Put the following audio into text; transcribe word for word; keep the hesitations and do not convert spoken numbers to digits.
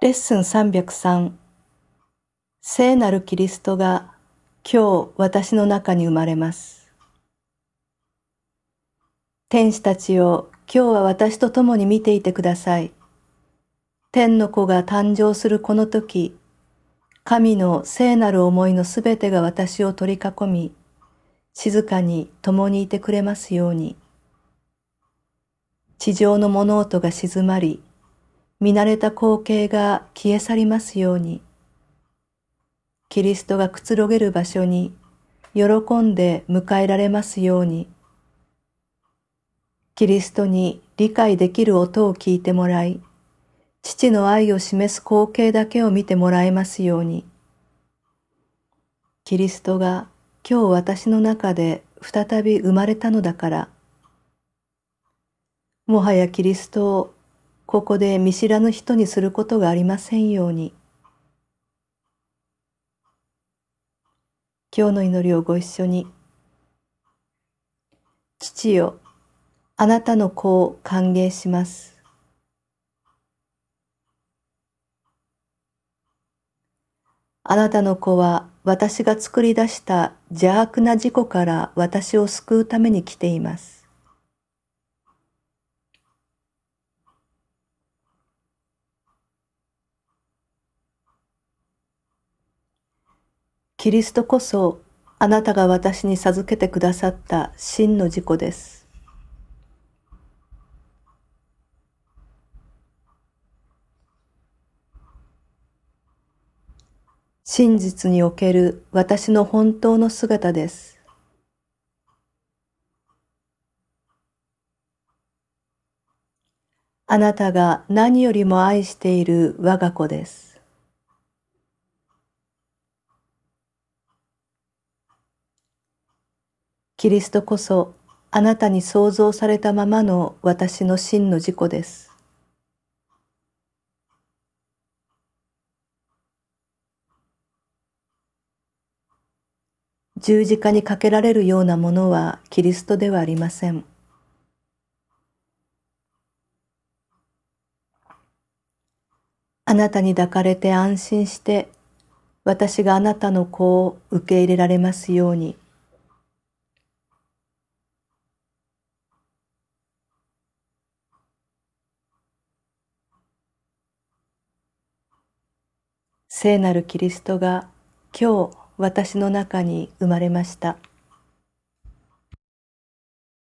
レッスンさんびゃくさん、聖なるキリストが今日私の中に生まれます。天使たちを今日は私と共に見ていてください。天の子が誕生するこの時、神の聖なる思いのすべてが私を取り囲み、静かに共にいてくれますように。地上の物音が静まり、見慣れた光景が消え去りますように。キリストがくつろげる場所に喜んで迎えられますように。キリストに理解できる音を聞いてもらい、父の愛を示す光景だけを見てもらえますように。キリストが今日私の中で再び生まれたのだから、もはやキリストをここで見知らぬ人にすることがありませんように。今日の祈りをご一緒に。父よ、あなたの子を歓迎します。あなたの子は私が作り出した邪悪な自己から私を救うために来ています。キリストこそあなたが私に授けてくださった真の自己です。真実における私の本当の姿です。あなたが何よりも愛している我が子です。キリストこそあなたに創造されたままの私の真の自己です。十字架にかけられるようなものはキリストではありません。あなたに抱かれて安心して、私があなたの子を受け入れられますように。聖なるキリストが今日私の中に生まれました。